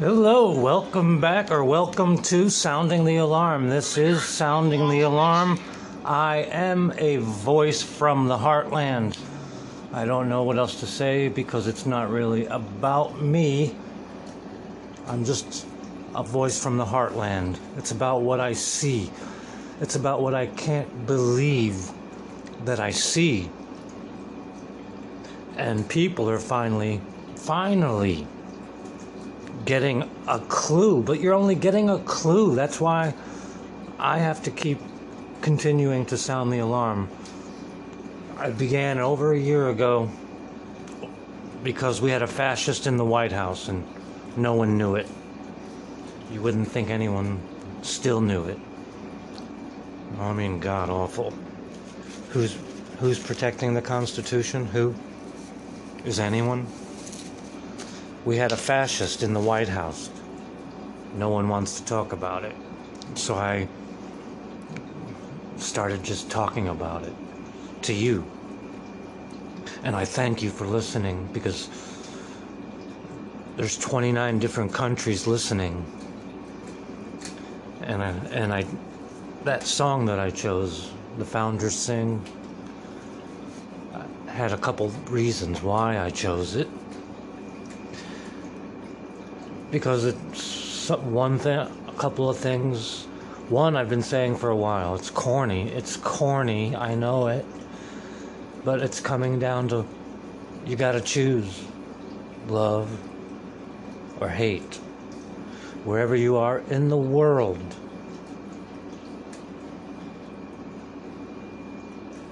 Hello, welcome back, or welcome to Sounding the Alarm. This is Sounding the Alarm. I am a voice from the heartland. I don't know what else to say because it's not really about me. I'm just a voice from the heartland. It's about what I see. It's about what I can't believe that I see. And people are finally getting a clue, but you're only getting a clue. That's why I have to keep continuing to sound the alarm. I began over a year ago because we had a fascist in the White House and no one knew it. You wouldn't think anyone still knew it. I mean, God awful. Who's protecting the Constitution? Who? Is anyone? We had a fascist in the White House. No one wants to talk about it. So I started just talking about it to you. And I thank you for listening, because there's 29 different countries listening. And that song that I chose, The Founders Sing, had a couple reasons why I chose it. Because it's one thing, a couple of things. One, I've been saying for a while, it's corny, I know it, but it's coming down to, you gotta choose love or hate. Wherever you are in the world,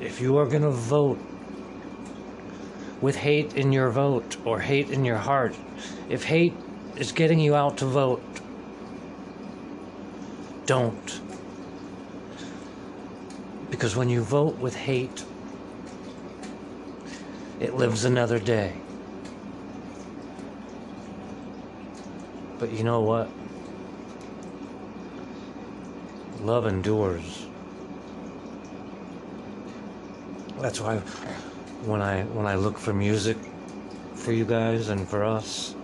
if you are gonna vote with hate in your vote or hate in your heart, if hate is getting you out to vote, don't. Because when you vote with hate, it lives another day. But you know what? Love endures. That's why when I look for music for you guys and for us,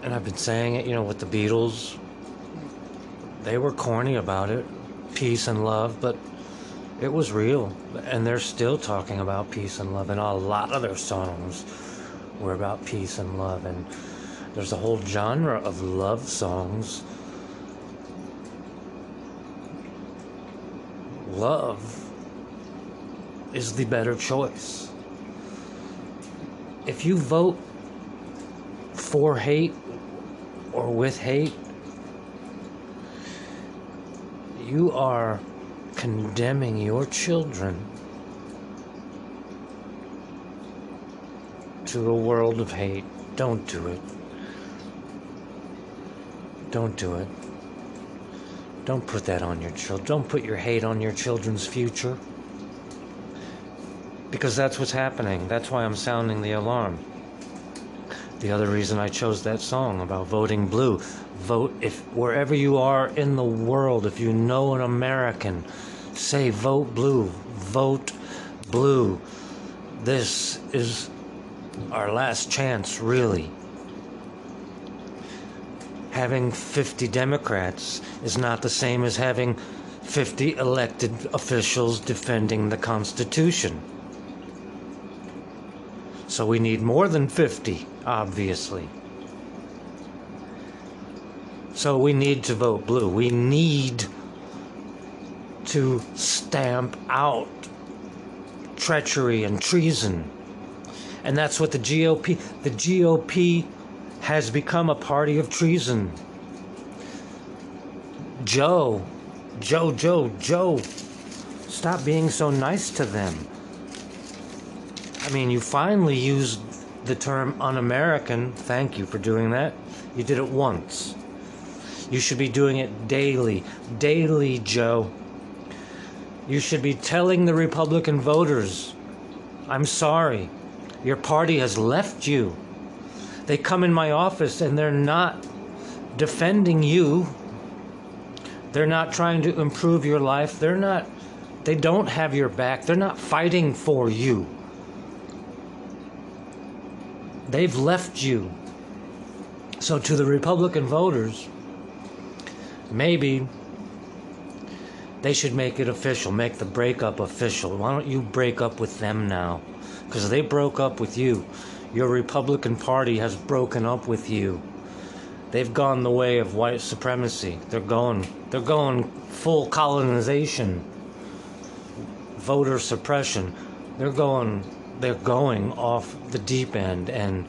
and I've been saying it, with the Beatles, they were corny about it, peace and love, but it was real. And they're still talking about peace and love, and a lot of their songs were about peace and love. And there's a whole genre of love songs. Love is the better choice. If you vote for hate, or with hate, you are condemning your children to a world of hate. Don't do it. Don't do it. Don't put that on your children. Don't put your hate on your children's future. Because that's what's happening. That's why I'm sounding the alarm. The other reason I chose that song about voting blue. Vote if wherever you are in the world, if you know an American, say vote blue, vote blue. This is our last chance, really. Having 50 Democrats is not the same as having 50 elected officials defending the Constitution. So we need more than 50, obviously. So we need to vote blue. We need to stamp out treachery and treason. And that's what the GOP has become, a party of treason. Joe, stop being so nice to them. I mean, you finally used the term un-American. Thank you for doing that. You did it once. You should be doing it daily. Daily, Joe. You should be telling the Republican voters, I'm sorry, your party has left you. They come in my office and they're not defending you. They're not trying to improve your life. They don't have your back. They're not fighting for you. They've left you. So to the Republican voters, maybe they should make it official, make the breakup official. Why don't you break up with them now? Because they broke up with you. Your Republican Party has broken up with you. They've gone the way of white supremacy. They're going full colonization, voter suppression. They're going off the deep end. And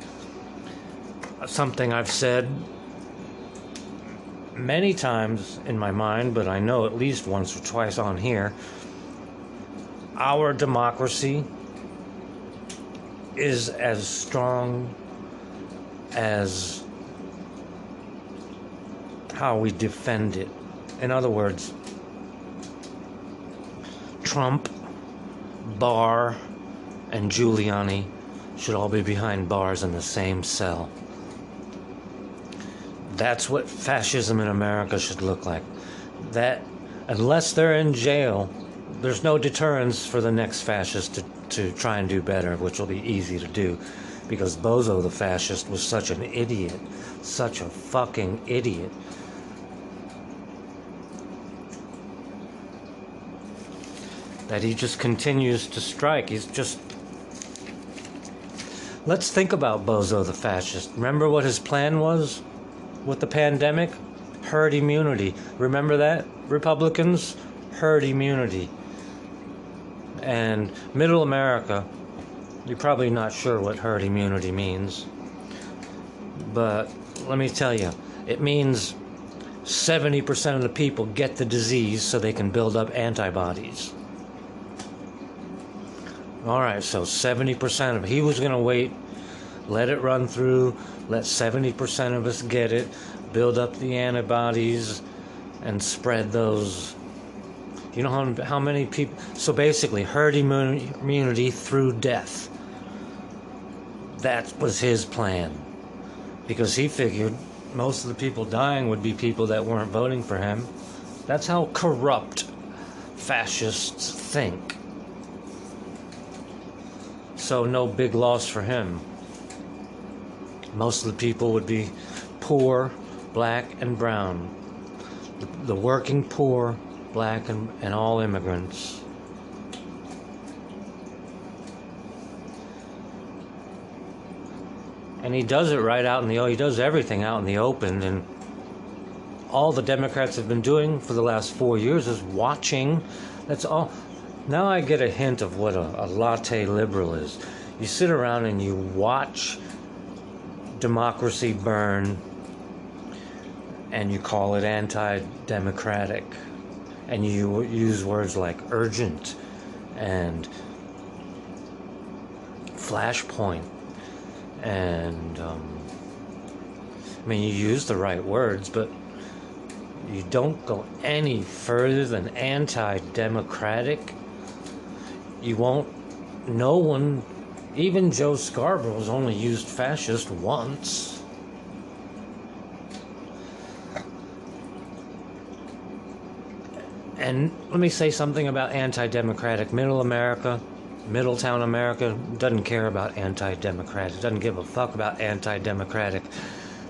something I've said many times in my mind, but I know at least once or twice on here, our democracy is as strong as how we defend it. In other words, Trump, Barr, and Giuliani should all be behind bars in the same cell. That's what fascism in America should look like. That, unless they're in jail, there's no deterrence for the next fascist to try and do better, which will be easy to do, because Bozo the fascist was such an idiot, such a fucking idiot. That he just continues to strike. He's just... Let's think about Bozo the fascist. Remember what his plan was? With the pandemic, herd immunity. Remember that, Republicans? Herd immunity. And middle America, you're probably not sure what herd immunity means. But let me tell you, it means 70% of the people get the disease so they can build up antibodies. All right, so 70% of... He was going to wait, let it run through, let 70% of us get it, build up the antibodies, and spread those. You know how many people... So basically, herd immunity through death. That was his plan. Because he figured most of the people dying would be people that weren't voting for him. That's how corrupt fascists think. So no big loss for him. Most of the people would be poor, black, and brown. The working poor, black, and all immigrants. And he does it right out in the open. He does everything out in the open. And all the Democrats have been doing for the last 4 years is watching. That's all. Now I get a hint of what a latte liberal is. You sit around and you watch democracy burn, and you call it anti-democratic, and you use words like urgent and flashpoint, and I mean, you use the right words, but you don't go any further than anti-democratic. You won't... no one... Even Joe Scarborough's only used fascist once. And let me say something about anti-democratic. Middle America, Middletown America, doesn't care about anti-democratic, doesn't give a fuck about anti-democratic.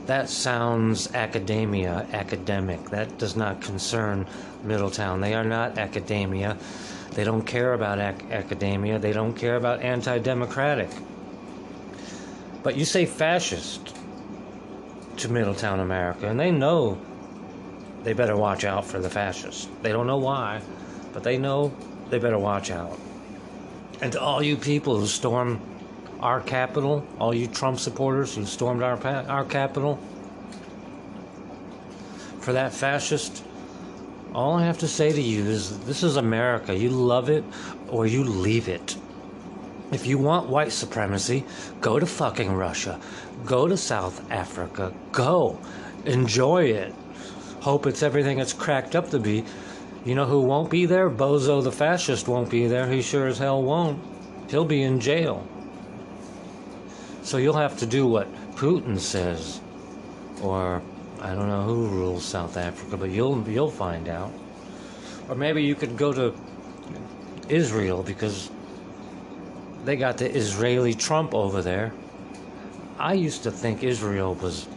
That sounds academia, academic. That does not concern Middletown. They are not academia. They don't care about academia. They don't care about anti-democratic. But you say fascist to Middletown America, and they know they better watch out for the fascists. They don't know why, but they know they better watch out. And to all you people who storm our Capitol, all you Trump supporters who stormed our Capitol, for that fascist... All I have to say to you is, this is America. You love it or you leave it. If you want white supremacy, go to fucking Russia. Go to South Africa. Go. Enjoy it. Hope it's everything it's cracked up to be. You know who won't be there? Bozo the fascist won't be there. He sure as hell won't. He'll be in jail. So you'll have to do what Putin says, or... I don't know who rules South Africa, but you'll find out. Or maybe you could go to Israel, because they got the Israeli Trump over there. I used to think Israel was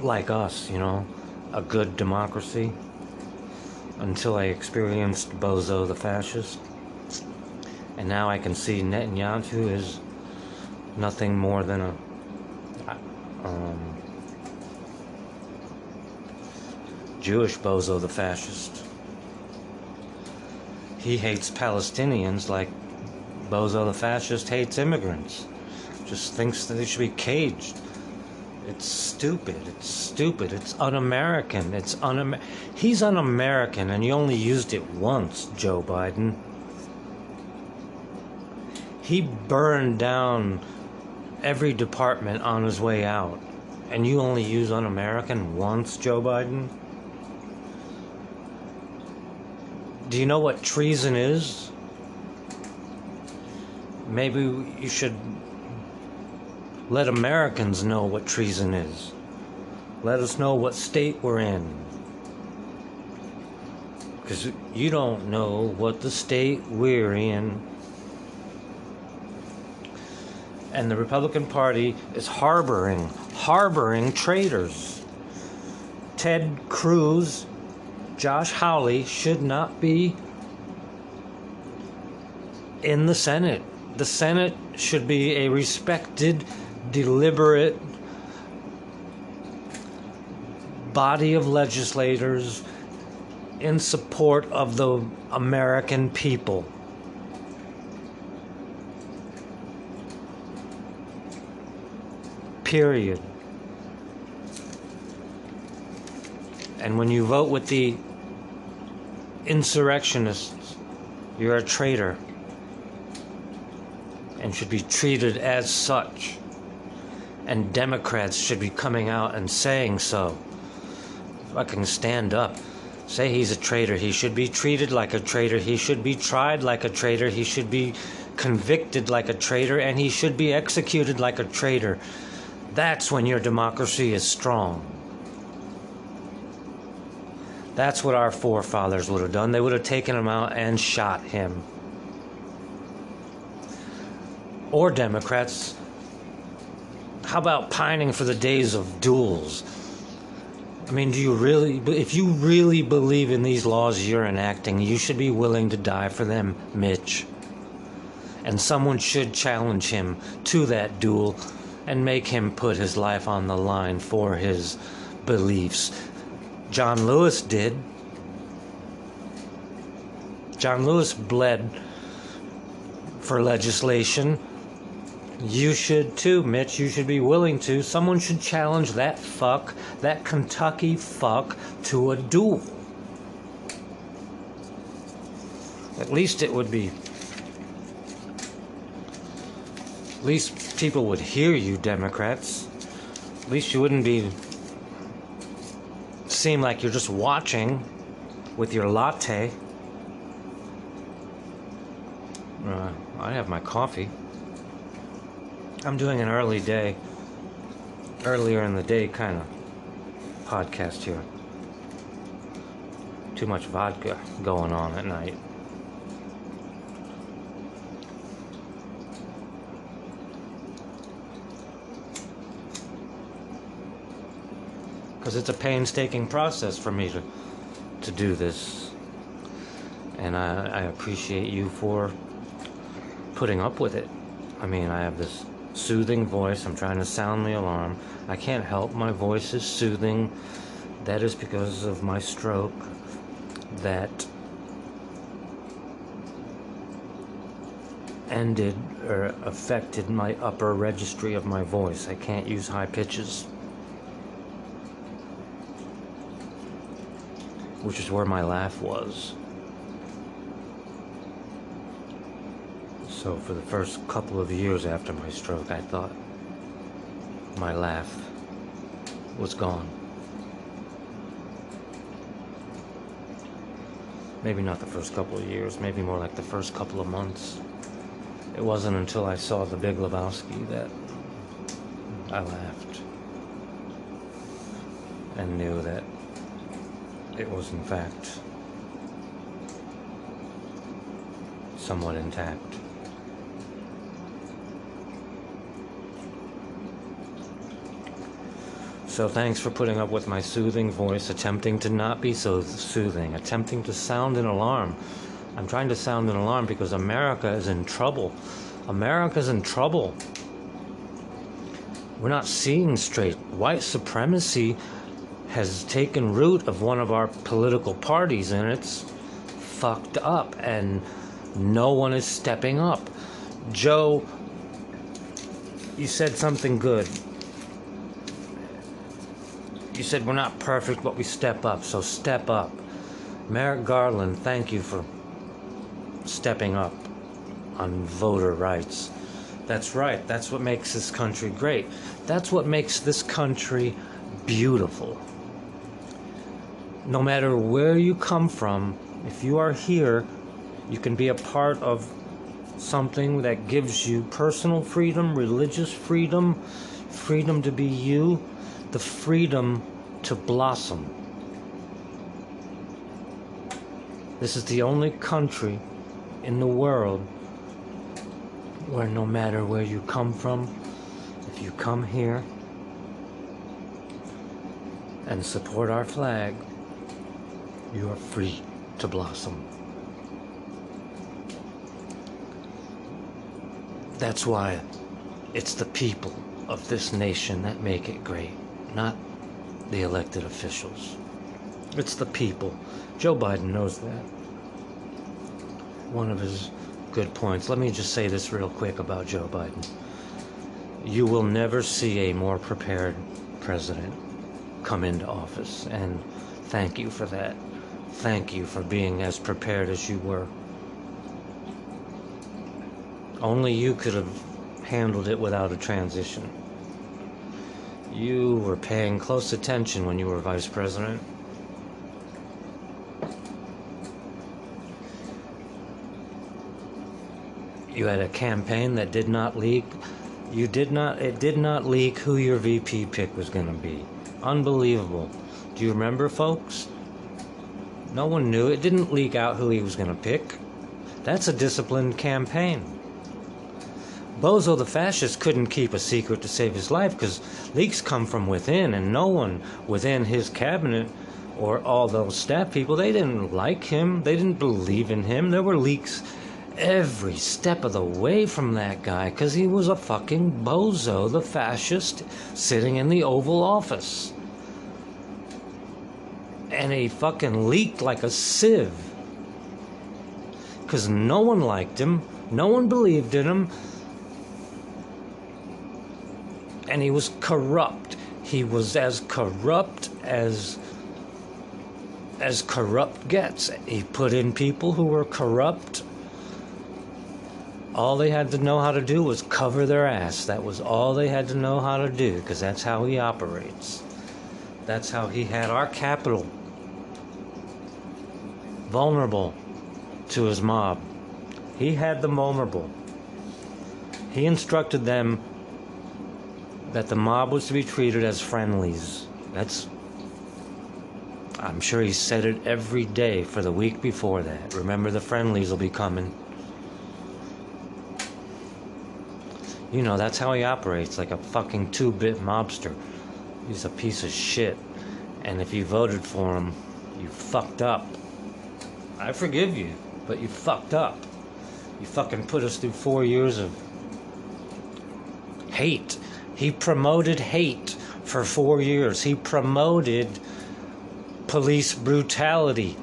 like us, you know, a good democracy, until I experienced Bozo the fascist. And now I can see Netanyahu is nothing more than a Jewish Bozo the fascist. He hates Palestinians like Bozo the fascist hates immigrants. Just thinks that they should be caged. It's stupid. It's stupid. It's un-American. It's He's un-American, and you only used it once, Joe Biden. He burned down every department on his way out, and you only use un-American once, Joe Biden? Do you know what treason is? Maybe you should let Americans know what treason is. Let us know what state we're in. Because you don't know what the state we're in. And the Republican Party is harboring traitors. Ted Cruz, Josh Hawley should not be in the Senate. The Senate should be a respected, deliberate body of legislators in support of the American people. Period. And when you vote with the insurrectionists, you're a traitor and should be treated as such. And Democrats should be coming out and saying so. Fucking stand up. Say he's a traitor. He should be treated like a traitor. He should be tried like a traitor. He should be convicted like a traitor. And he should be executed like a traitor. That's when your democracy is strong. That's what our forefathers would have done. They would have taken him out and shot him. Or Democrats, how about pining for the days of duels? I mean, if you really believe in these laws you're enacting, you should be willing to die for them, Mitch. And someone should challenge him to that duel and make him put his life on the line for his beliefs. John Lewis did. John Lewis bled for legislation. You should too, Mitch. You should be willing to. Someone should challenge that fuck, that Kentucky fuck, to a duel. At least it would be... At least people would hear you, Democrats. At least you wouldn't seem like you're just watching with your latte. I have my coffee. I'm doing an earlier in the day kind of podcast here. Too much vodka going on at night. Because it's a painstaking process for me to do this. And I appreciate you for putting up with it. I mean, I have this soothing voice. I'm trying to sound the alarm. I can't help. My voice is soothing. That is because of my stroke that ended or affected my upper registry of my voice. I can't use high pitches, which is where my laugh was. So for the first couple of years after my stroke, I thought my laugh was gone. Maybe not the first couple of years, maybe more like the first couple of months. It wasn't until I saw The Big Lebowski that I laughed and knew that it was, in fact, somewhat intact. So thanks for putting up with my soothing voice, attempting to not be so soothing, attempting to sound an alarm. I'm trying to sound an alarm because America is in trouble. America's in trouble. We're not seeing straight. White supremacy has taken root of one of our political parties, and it's fucked up, and no one is stepping up. Joe, you said something good. You said we're not perfect, but we step up, so step up. Merrick Garland, thank you for stepping up on voter rights. That's right. That's what makes this country great. That's what makes this country beautiful. No matter where you come from, if you are here, you can be a part of something that gives you personal freedom, religious freedom, freedom to be you, the freedom to blossom. This is the only country in the world where no matter where you come from, if you come here and support our flag, you are free to blossom. That's why it's the people of this nation that make it great, not the elected officials. It's the people. Joe Biden knows that. One of his good points. Let me just say this real quick about Joe Biden. You will never see a more prepared president come into office, and thank you for that. Thank you for being as prepared as you were. Only you could have handled it without a transition. You were paying close attention when you were vice president. You had a campaign that did not leak. It did not leak who your VP pick was going to be. Unbelievable. Do you remember, folks? No one knew. It didn't leak out who he was going to pick. That's a disciplined campaign. Bozo the fascist couldn't keep a secret to save his life because leaks come from within, and no one within his cabinet or all those staff people, they didn't like him. They didn't believe in him. There were leaks every step of the way from that guy because he was a fucking bozo, the fascist, sitting in the Oval Office. And he fucking leaked like a sieve because no one liked him, no one believed in him, and he was corrupt. He was as corrupt as corrupt gets. He put in people who were corrupt. All they had to know how to do was cover their ass. That was all they had to know how to do, because that's how he operates. That's how he had our capital vulnerable to his mob. He had them vulnerable. He instructed them that the mob was to be treated as friendlies. That's, I'm sure he said it every day for the week before that. Remember, the friendlies will be coming. You know, that's how he operates, like a fucking two-bit mobster. He's a piece of shit. And if you voted for him, you fucked up. I forgive you, but you fucked up. You fucking put us through 4 years of hate. He promoted hate for 4 years. He promoted police brutality.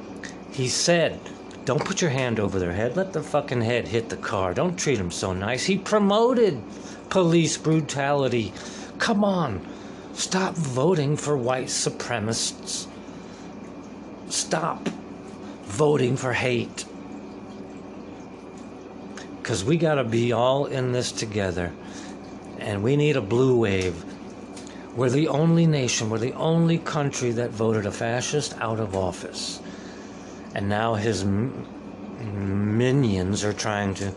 He said, don't put your hand over their head. Let the fucking head hit the car. Don't treat them so nice. He promoted police brutality. Come on. Stop voting for white supremacists. Stop voting for hate. Because we got to be all in this together. And we need a blue wave. We're the only nation, we're the only country that voted a fascist out of office. And now his minions are trying to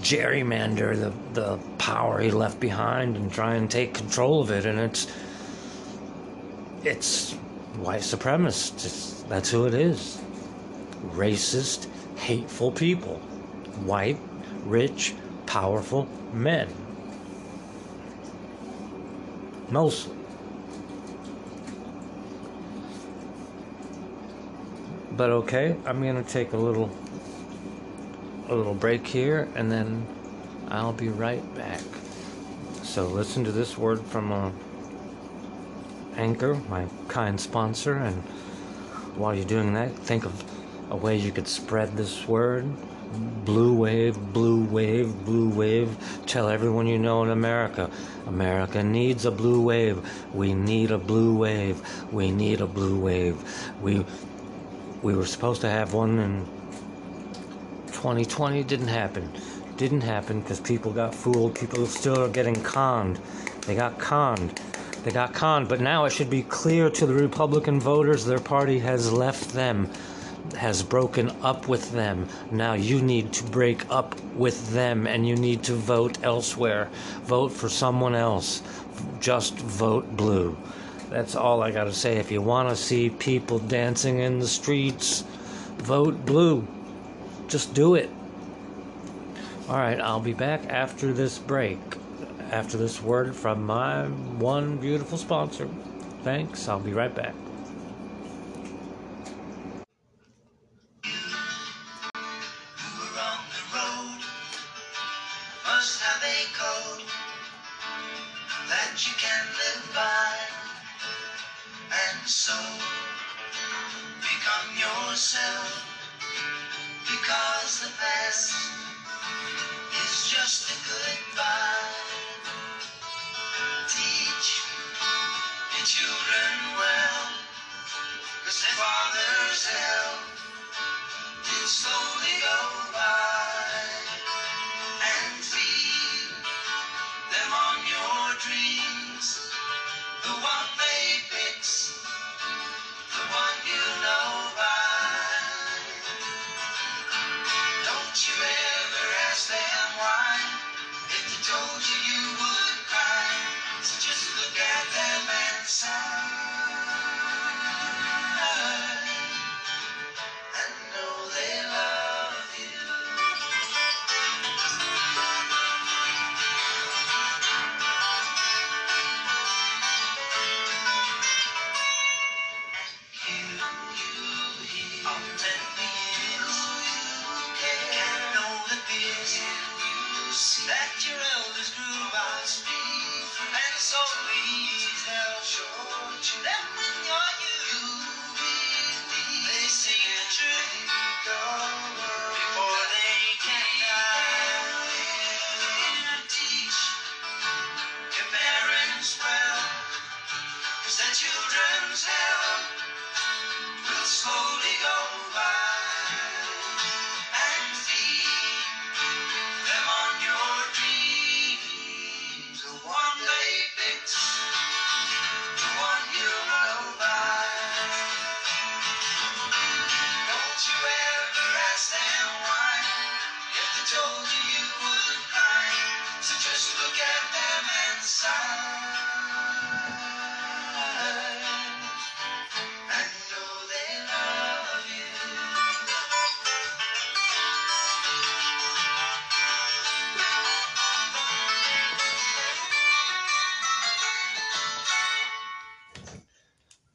gerrymander the power he left behind and try and take control of it. And it's white supremacists. That's who it is. Racist, hateful people. White, rich, powerful men. mostly. But okay, I'm gonna take a little break here, and then I'll be right back. So listen to this word from Anchor, my kind sponsor, and while you're doing that, think of a way you could spread this word. Blue wave, blue wave, blue wave. Tell everyone you know in America. America needs a blue wave. We need a blue wave. We need a blue wave. We were supposed to have one in 2020. Didn't happen because people got fooled. People still are getting conned. They got conned. But now it should be clear to the Republican voters their party has left them, has broken up with them. Now you need to break up with them, and you need to vote elsewhere. Vote for someone else. Just vote blue. That's all I gotta say. If you want to see people dancing in the streets, vote blue. Just do it. Alright, I'll be back after this break. After this word from my one beautiful sponsor. Thanks, I'll be right back.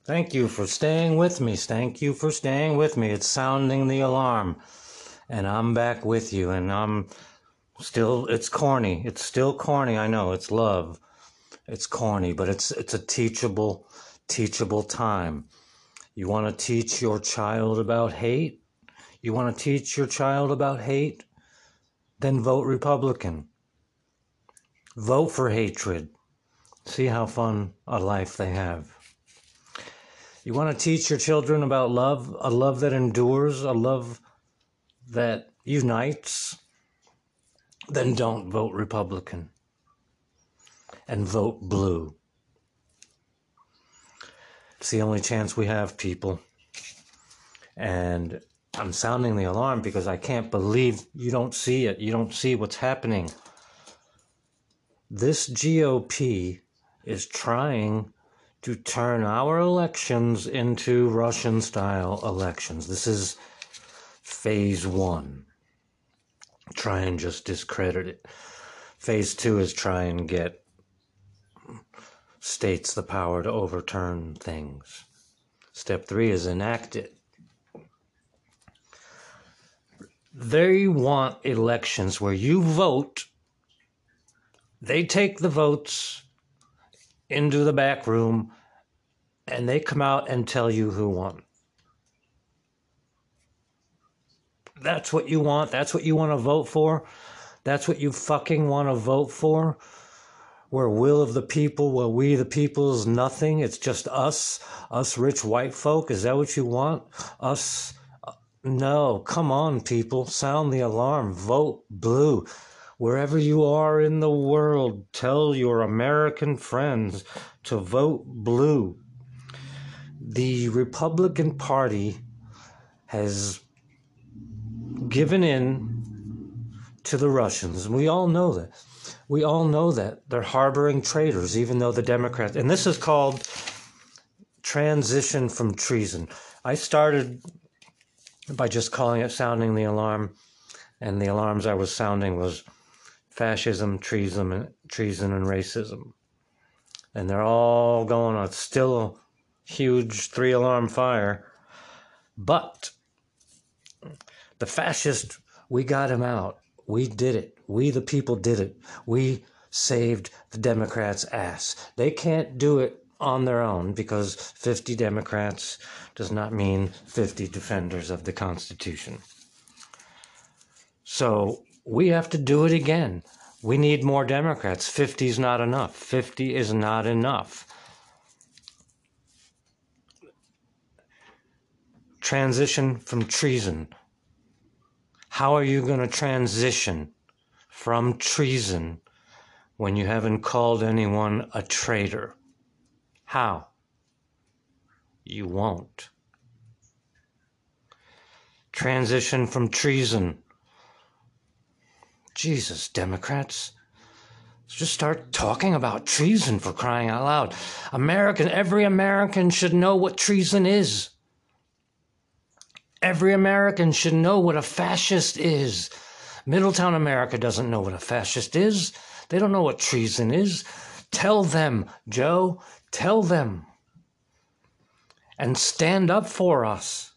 Thank you for staying with me. Thank you for staying with me. It's sounding the alarm. And I'm back with you. And I'm still, it's corny. It's still corny. I know it's love. It's corny, but it's a teachable time. You want to teach your child about hate? You want to teach your child about hate? Then vote Republican. Vote for hatred. See how fun a life they have. You want to teach your children about love, a love that endures, a love that unites, then don't vote Republican and vote blue. It's the only chance we have, people. And I'm sounding the alarm because I can't believe you don't see it. You don't see what's happening. This GOP is trying to turn our elections into Russian-style elections. This is phase one. Try and just discredit it. Phase two is try and get states the power to overturn things. Step three is enact it. They want elections where you vote. They take the votes into the back room and they come out and tell you who won. That's what you want. That's what you want to vote for. That's what you fucking want to vote for. Where will of the people, where we the people is nothing. It's just us rich white folk. Is that what you want? Us? No, come on, people. Sound the alarm. Vote blue. Wherever you are in the world, tell your American friends to vote blue. The Republican Party has given in to the Russians. We all know that. We all know that. They're harboring traitors, even though the Democrats... And this is called transition from treason. I started by just calling it sounding the alarm, and the alarms I was sounding was fascism, treason, and racism. And they're all going on. It's still a huge three-alarm fire. But the fascist, we got him out. We did it. We the people did it. We saved the Democrats' ass. They can't do it on their own because 50 Democrats does not mean 50 defenders of the Constitution. So we have to do it again. We need more Democrats. 50 is not enough. 50 is not enough. Transition from treason. How are you going to transition from treason when you haven't called anyone a traitor? How? You won't. Transition from treason. Jesus, Democrats. Just start talking about treason, for crying out loud. Every American should know what treason is. Every American should know what a fascist is. Middletown America doesn't know what a fascist is. They don't know what treason is. Tell them, Joe. Tell them. And stand up for us.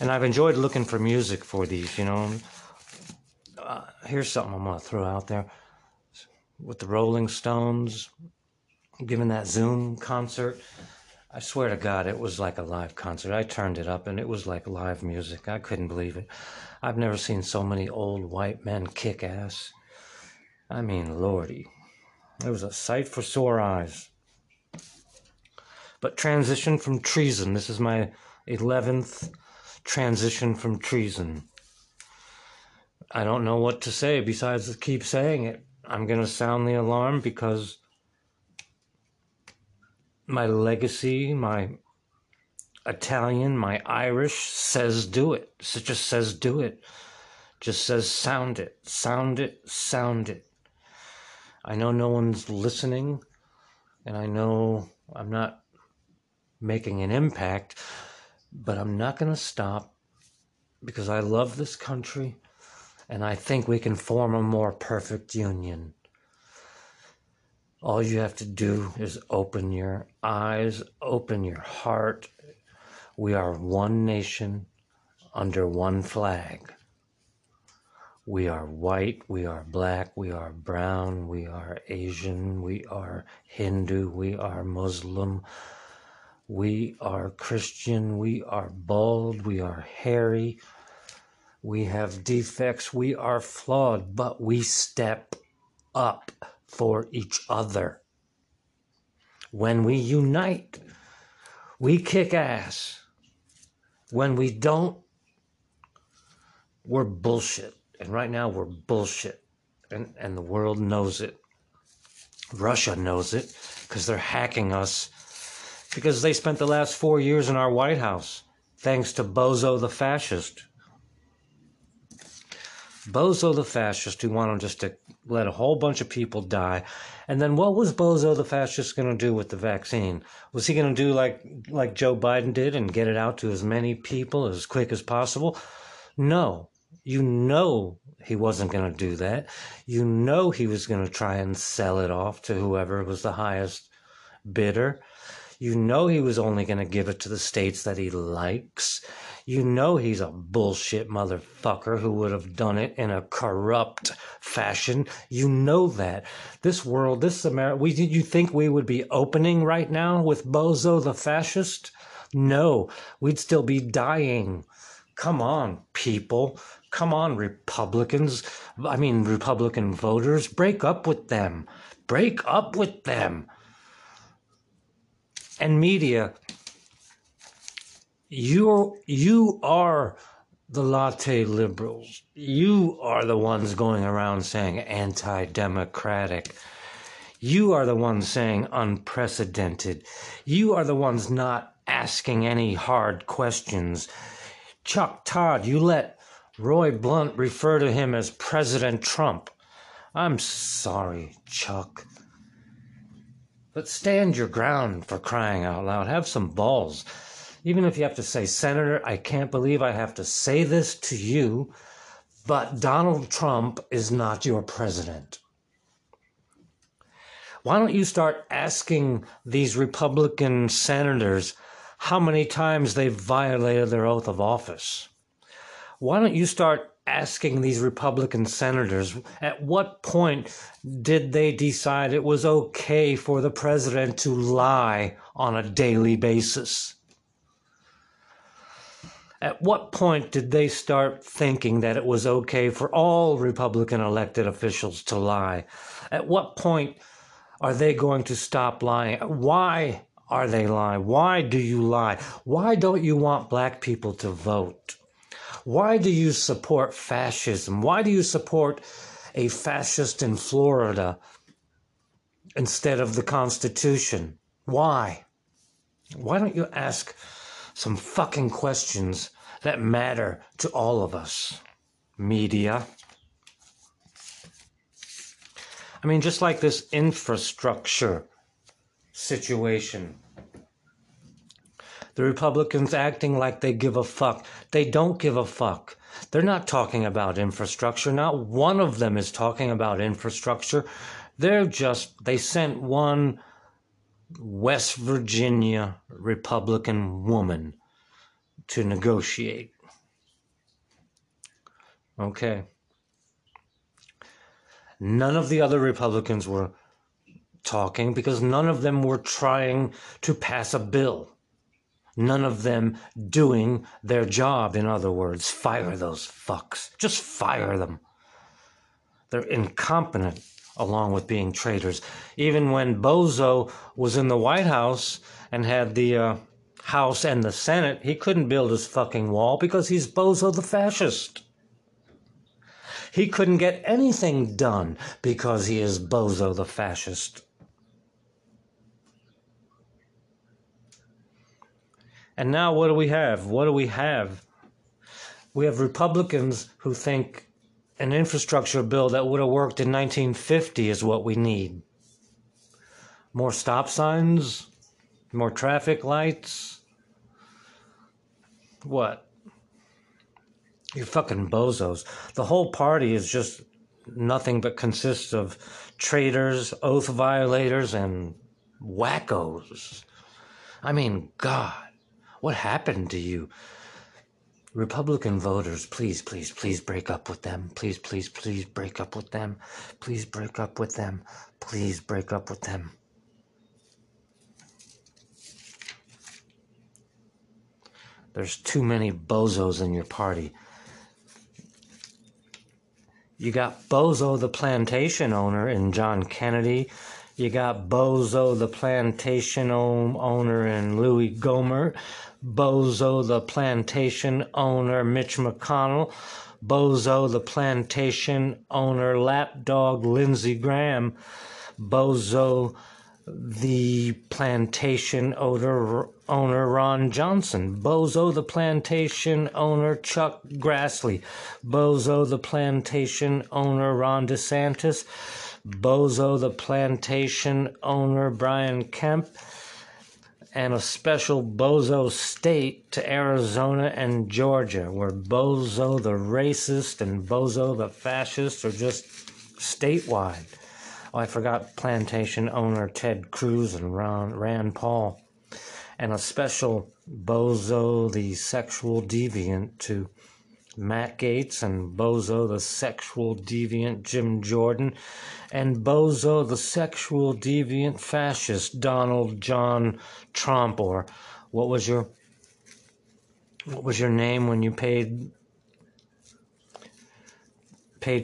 And I've enjoyed looking for music for these, you know. Here's something I'm going to throw out there. With the Rolling Stones, giving that Zoom concert. I swear to God, it was like a live concert. I turned it up and it was like live music. I couldn't believe it. I've never seen so many old white men kick ass. I mean, lordy. It was a sight for sore eyes. But transition from treason. This is my 11th transition from treason. I don't know what to say besides to keep saying it. I'm going to sound the alarm because my legacy, my Italian, my Irish says do it. It just says do it. Just says sound it, sound it, sound it. I know no one's listening, and I know I'm not making an impact, but I'm not going to stop because I love this country. And I think we can form a more perfect union. All you have to do is open your eyes, open your heart. We are one nation under one flag. We are white, we are black, we are brown, we are Asian, we are Hindu, we are Muslim, we are Christian, we are bald, we are hairy. We have defects, we are flawed, but we step up for each other. When we unite, we kick ass. When we don't, we're bullshit. And right now we're bullshit. And the world knows it. Russia knows it because they're hacking us. Because they spent the last 4 years in our White House, thanks to Bozo the fascist. Bozo the fascist, who wanted just to let a whole bunch of people die. And then what was Bozo the fascist going to do with the vaccine? Was he going to do like Joe Biden did and get it out to as many people as quick as possible? No. You know he wasn't going to do that. You know he was going to try and sell it off to whoever was the highest bidder. You know he was only going to give it to the states that he likes. You know he's a bullshit motherfucker who would have done it in a corrupt fashion. You know that. This world, this America, you think we would be opening right now with Bozo the fascist? No, we'd still be dying. Come on, people. Come on, Republicans. I mean, Republican voters. Break up with them. Break up with them. And media, you are the latte liberals. You are the ones going around saying anti-democratic. You are the ones saying unprecedented. You are the ones not asking any hard questions. Chuck Todd, you let Roy Blunt refer to him as President Trump. I'm sorry, Chuck. But stand your ground, for crying out loud. Have some balls. Even if you have to say, Senator, I can't believe I have to say this to you, but Donald Trump is not your president. Why don't you start asking these Republican senators how many times they've violated their oath of office? Why don't you start asking these Republican senators, at what point did they decide it was okay for the president to lie on a daily basis? At what point did they start thinking that it was okay for all Republican elected officials to lie? At what point are they going to stop lying? Why are they lying? Why do you lie? Why don't you want black people to vote? Why do you support fascism? Why do you support a fascist in Florida instead of the Constitution? Why? Why don't you ask some fucking questions that matter to all of us, media? I mean, just like this infrastructure situation. The Republicans acting like they give a fuck. They don't give a fuck. They're not talking about infrastructure. Not one of them is talking about infrastructure. They sent one West Virginia Republican woman to negotiate. Okay. None of the other Republicans were talking because none of them were trying to pass a bill. None of them doing their job, in other words. Fire those fucks. Just fire them. They're incompetent, along with being traitors. Even when Bozo was in the White House and had the House and the Senate, he couldn't build his fucking wall because he's Bozo the fascist. He couldn't get anything done because he is Bozo the fascist. And now what do we have? What do we have? We have Republicans who think an infrastructure bill that would have worked in 1950 is what we need. More stop signs? More traffic lights? What? You fucking bozos. The whole party is just nothing but consists of traitors, oath violators, and wackos. I mean, God. What happened to you? Republican voters, please, please, please break up with them. Please, please, please break up with them. Please break up with them. Please break up with them. There's too many bozos in your party. You got Bozo the plantation owner in John Kennedy. You got Bozo the plantation owner in Louis Gohmert. Bozo the plantation owner, Mitch McConnell. Bozo the plantation owner, lapdog, Lindsey Graham. Bozo the plantation owner, Ron Johnson. Bozo the plantation owner, Chuck Grassley. Bozo the plantation owner, Ron DeSantis. Bozo the plantation owner, Brian Kemp. and a special bozo state to Arizona and Georgia, where bozo the racist and bozo the fascist are just statewide. Oh, I forgot plantation owner Ted Cruz and Rand Paul. And a special bozo the sexual deviant to Matt Gaetz, and bozo the sexual deviant Jim Jordan, and bozo the sexual deviant fascist Donald John Trump, or what was your name when you paid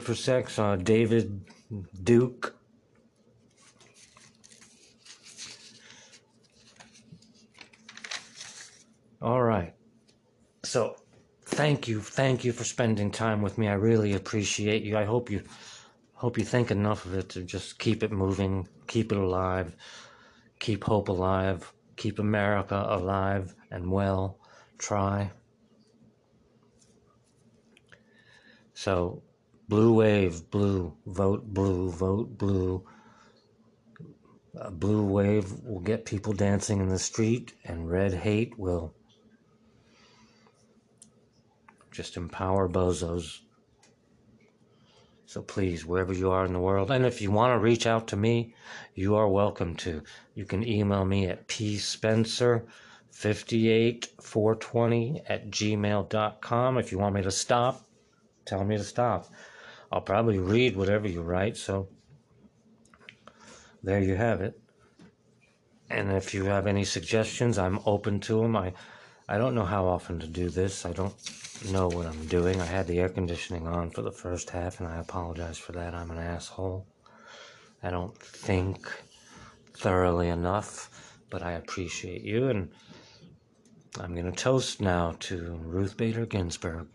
for sex? David Duke. All right, so thank you for spending time with me. I really appreciate you. I hope you think enough of it to just keep it moving, keep it alive, keep hope alive, keep America alive and well. Try. So, blue wave, blue, vote blue, vote blue. A blue wave will get people dancing in the street, and red hate will just empower bozos. So please, wherever you are in the world, and if you want to reach out to me, you are welcome to. You can email me at pspencer58420@gmail.com. If you want me to stop, tell me to stop. I'll probably read whatever you write, so there you have it. And if you have any suggestions, I'm open to them. I don't know how often to do this. I don't know what I'm doing. I had the air conditioning on for the first half, and I apologize for that. I'm an asshole. I don't think thoroughly enough, but I appreciate you, and I'm going to toast now to Ruth Bader Ginsburg.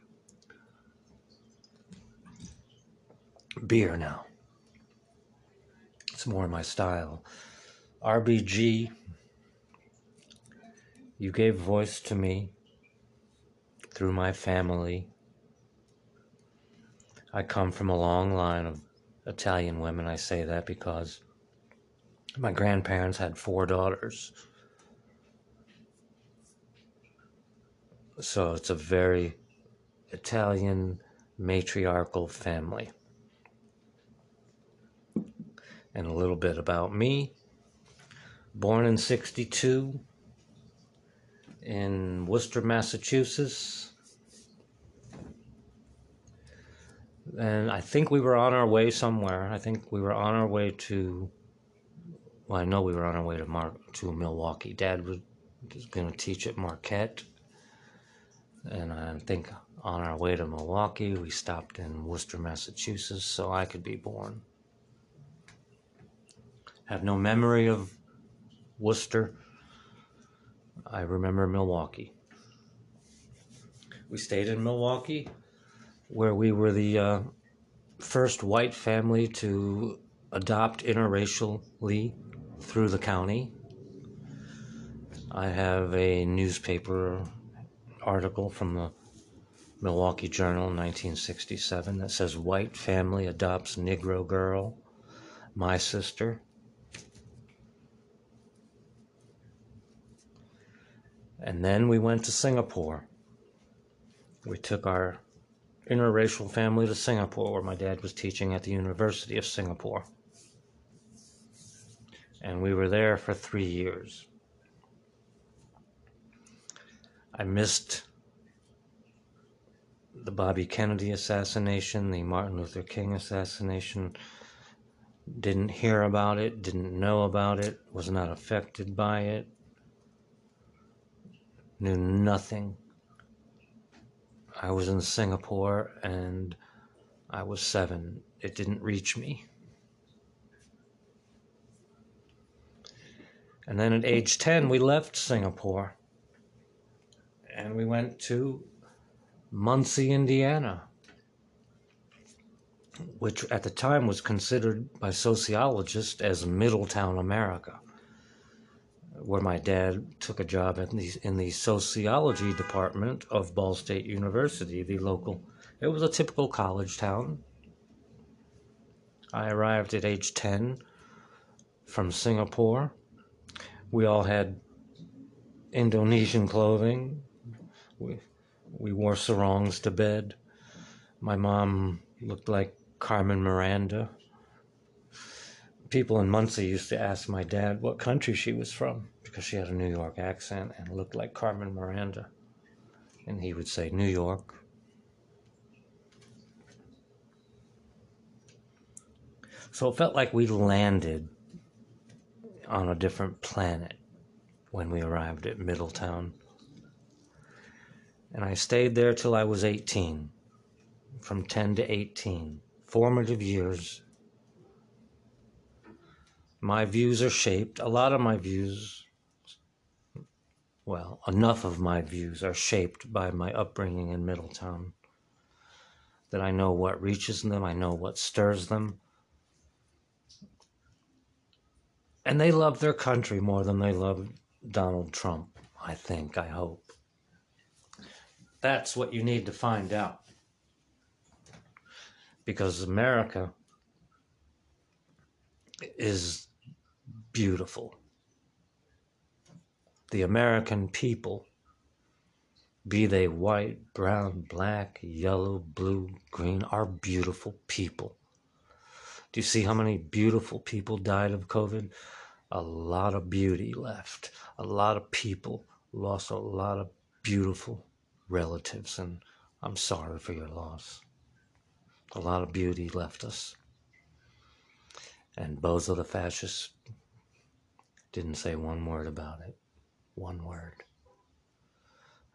Beer now. It's more my style. RBG, you gave voice to me through my family. I come from a long line of Italian women. I say that because my grandparents had 4 daughters. So it's a very Italian matriarchal family. And a little bit about me. Born in 1962. In Worcester, Massachusetts, and I think we were on our way somewhere. I think we were on our way to, well, I know we were on our way to Milwaukee. Dad was going to teach at Marquette, and I think on our way to Milwaukee, we stopped in Worcester, Massachusetts, so I could be born. I have no memory of Worcester. I remember Milwaukee. We stayed in Milwaukee, where we were the first white family to adopt interracially through the county. I have a newspaper article from the Milwaukee Journal, 1967, that says, "White family adopts Negro girl, my sister." And then we went to Singapore. We took our interracial family to Singapore, where my dad was teaching at the University of Singapore. And we were there for 3 years. I missed the Bobby Kennedy assassination, the Martin Luther King assassination. Didn't hear about it, didn't know about it, was not affected by it. Knew nothing. I was in Singapore and I was 7. It didn't reach me. And then at age 10, we left Singapore and we went to Muncie, Indiana, which at the time was considered by sociologists as Middletown America, where my dad took a job in the sociology department of Ball State University, the local. It was a typical college town. I arrived at age 10 from Singapore. We all had Indonesian clothing. We wore sarongs to bed. My mom looked like Carmen Miranda. People in Muncie used to ask my dad what country she was from because she had a New York accent and looked like Carmen Miranda. And he would say, New York. So it felt like we landed on a different planet when we arrived at Middletown. And I stayed there till I was 18, from 10 to 18, formative years. My views are shaped, a lot of my views, well, enough of my views are shaped by my upbringing in Middletown that I know what reaches them, I know what stirs them. And they love their country more than they love Donald Trump, I think, I hope. That's what you need to find out. Because America is beautiful. The American people, be they white, brown, black, yellow, blue, green, are beautiful people. Do you see how many beautiful people died of COVID? A lot of beauty left. A lot of people lost a lot of beautiful relatives, and I'm sorry for your loss. A lot of beauty left us. And both of the fascists didn't say one word about it. One word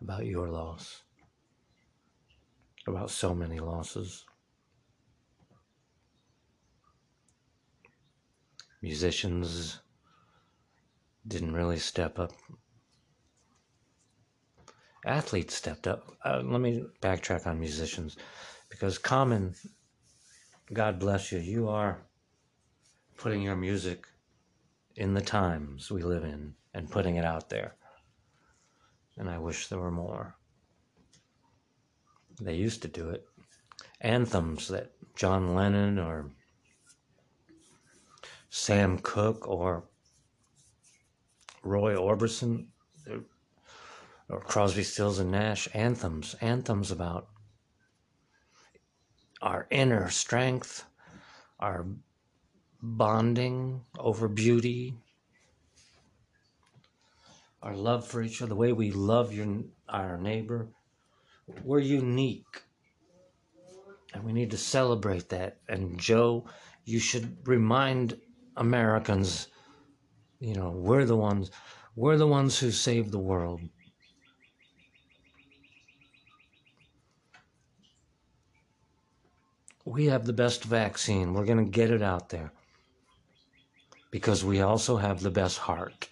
about your loss. About so many losses. Musicians didn't really step up. Athletes stepped up. Let me backtrack on musicians, because Common, God bless you, you are putting your music in the times we live in and putting it out there. And I wish there were more. They used to do it. Anthems that John Lennon or Sam Cooke or Roy Orbison or Crosby, Stills, and Nash, anthems about our inner strength, our bonding over beauty, our love for each other, the way we love our neighbor. We're unique, and we need to celebrate that. And Joe, you should remind Americans, you know, we're the ones who saved the world. We have the best vaccine. We're going to get it out there because we also have the best heart.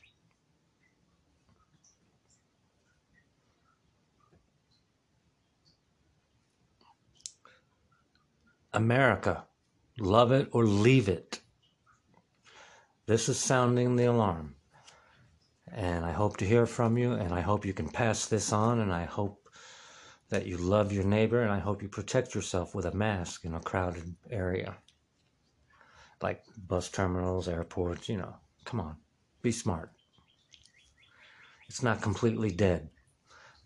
America, love it or leave it. This is sounding the alarm, and I hope to hear from you, and I hope you can pass this on, and I hope that you love your neighbor, and I hope you protect yourself with a mask in a crowded area, like bus terminals, airports, you know. Come on, be smart. It's not completely dead,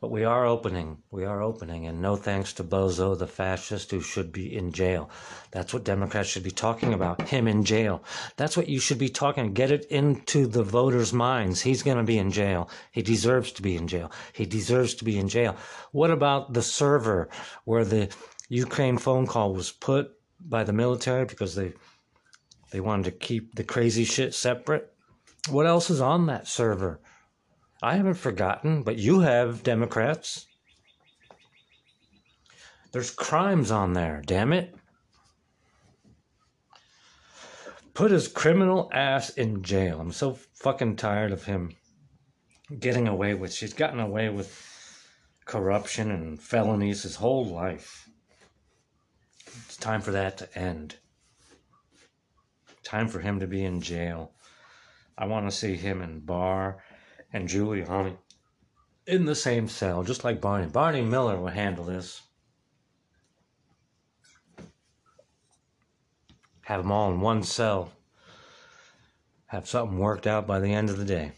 but we are opening, and no thanks to Bozo, the fascist who should be in jail. That's what Democrats should be talking about, him in jail. That's what you should be talking. Get it into the voters' minds. He's going to be in jail. He deserves to be in jail. He deserves to be in jail. What about the server where the Ukraine phone call was put by the military because they wanted to keep the crazy shit separate? What else is on that server? I haven't forgotten, but you have, Democrats. There's crimes on there, damn it. Put his criminal ass in jail. I'm so fucking tired of him getting away with. She's gotten away with corruption and felonies his whole life. It's time for that to end. Time for him to be in jail. I want to see him in Barr and Giuliani in the same cell, just like Barney. Barney Miller would handle this. Have them all in one cell. Have something worked out by the end of the day.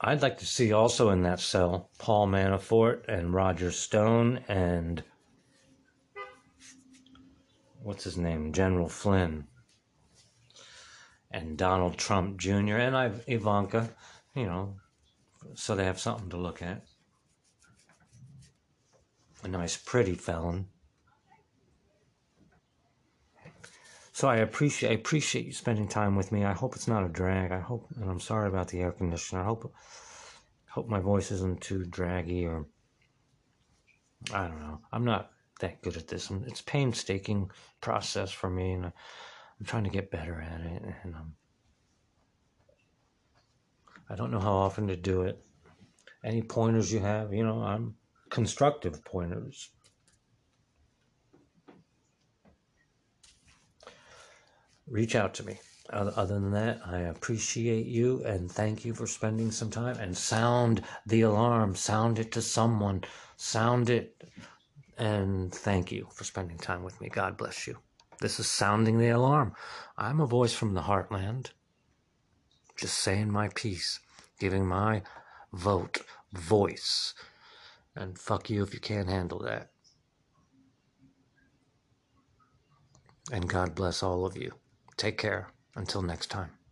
I'd like to see also in that cell Paul Manafort and Roger Stone and what's his name, General Flynn, and Donald Trump Jr. and Ivanka, you know, so they have something to look at. A nice pretty felon. So I appreciate you spending time with me. I hope it's not a drag. I hope, and I'm sorry about the air conditioner. I hope my voice isn't too draggy, or I don't know. I'm not that good at this. It's a painstaking process for me, and I'm trying to get better at it, and I don't know how often to do it. Any pointers you have, you know, I'm constructive pointers. Reach out to me. Other than that, I appreciate you and thank you for spending some time. And sound the alarm. Sound it to someone. Sound it. And thank you for spending time with me. God bless you. This is Sounding the Alarm. I'm a voice from the heartland. Just saying my piece. Giving my vote. Voice. And fuck you if you can't handle that. And God bless all of you. Take care. Until next time.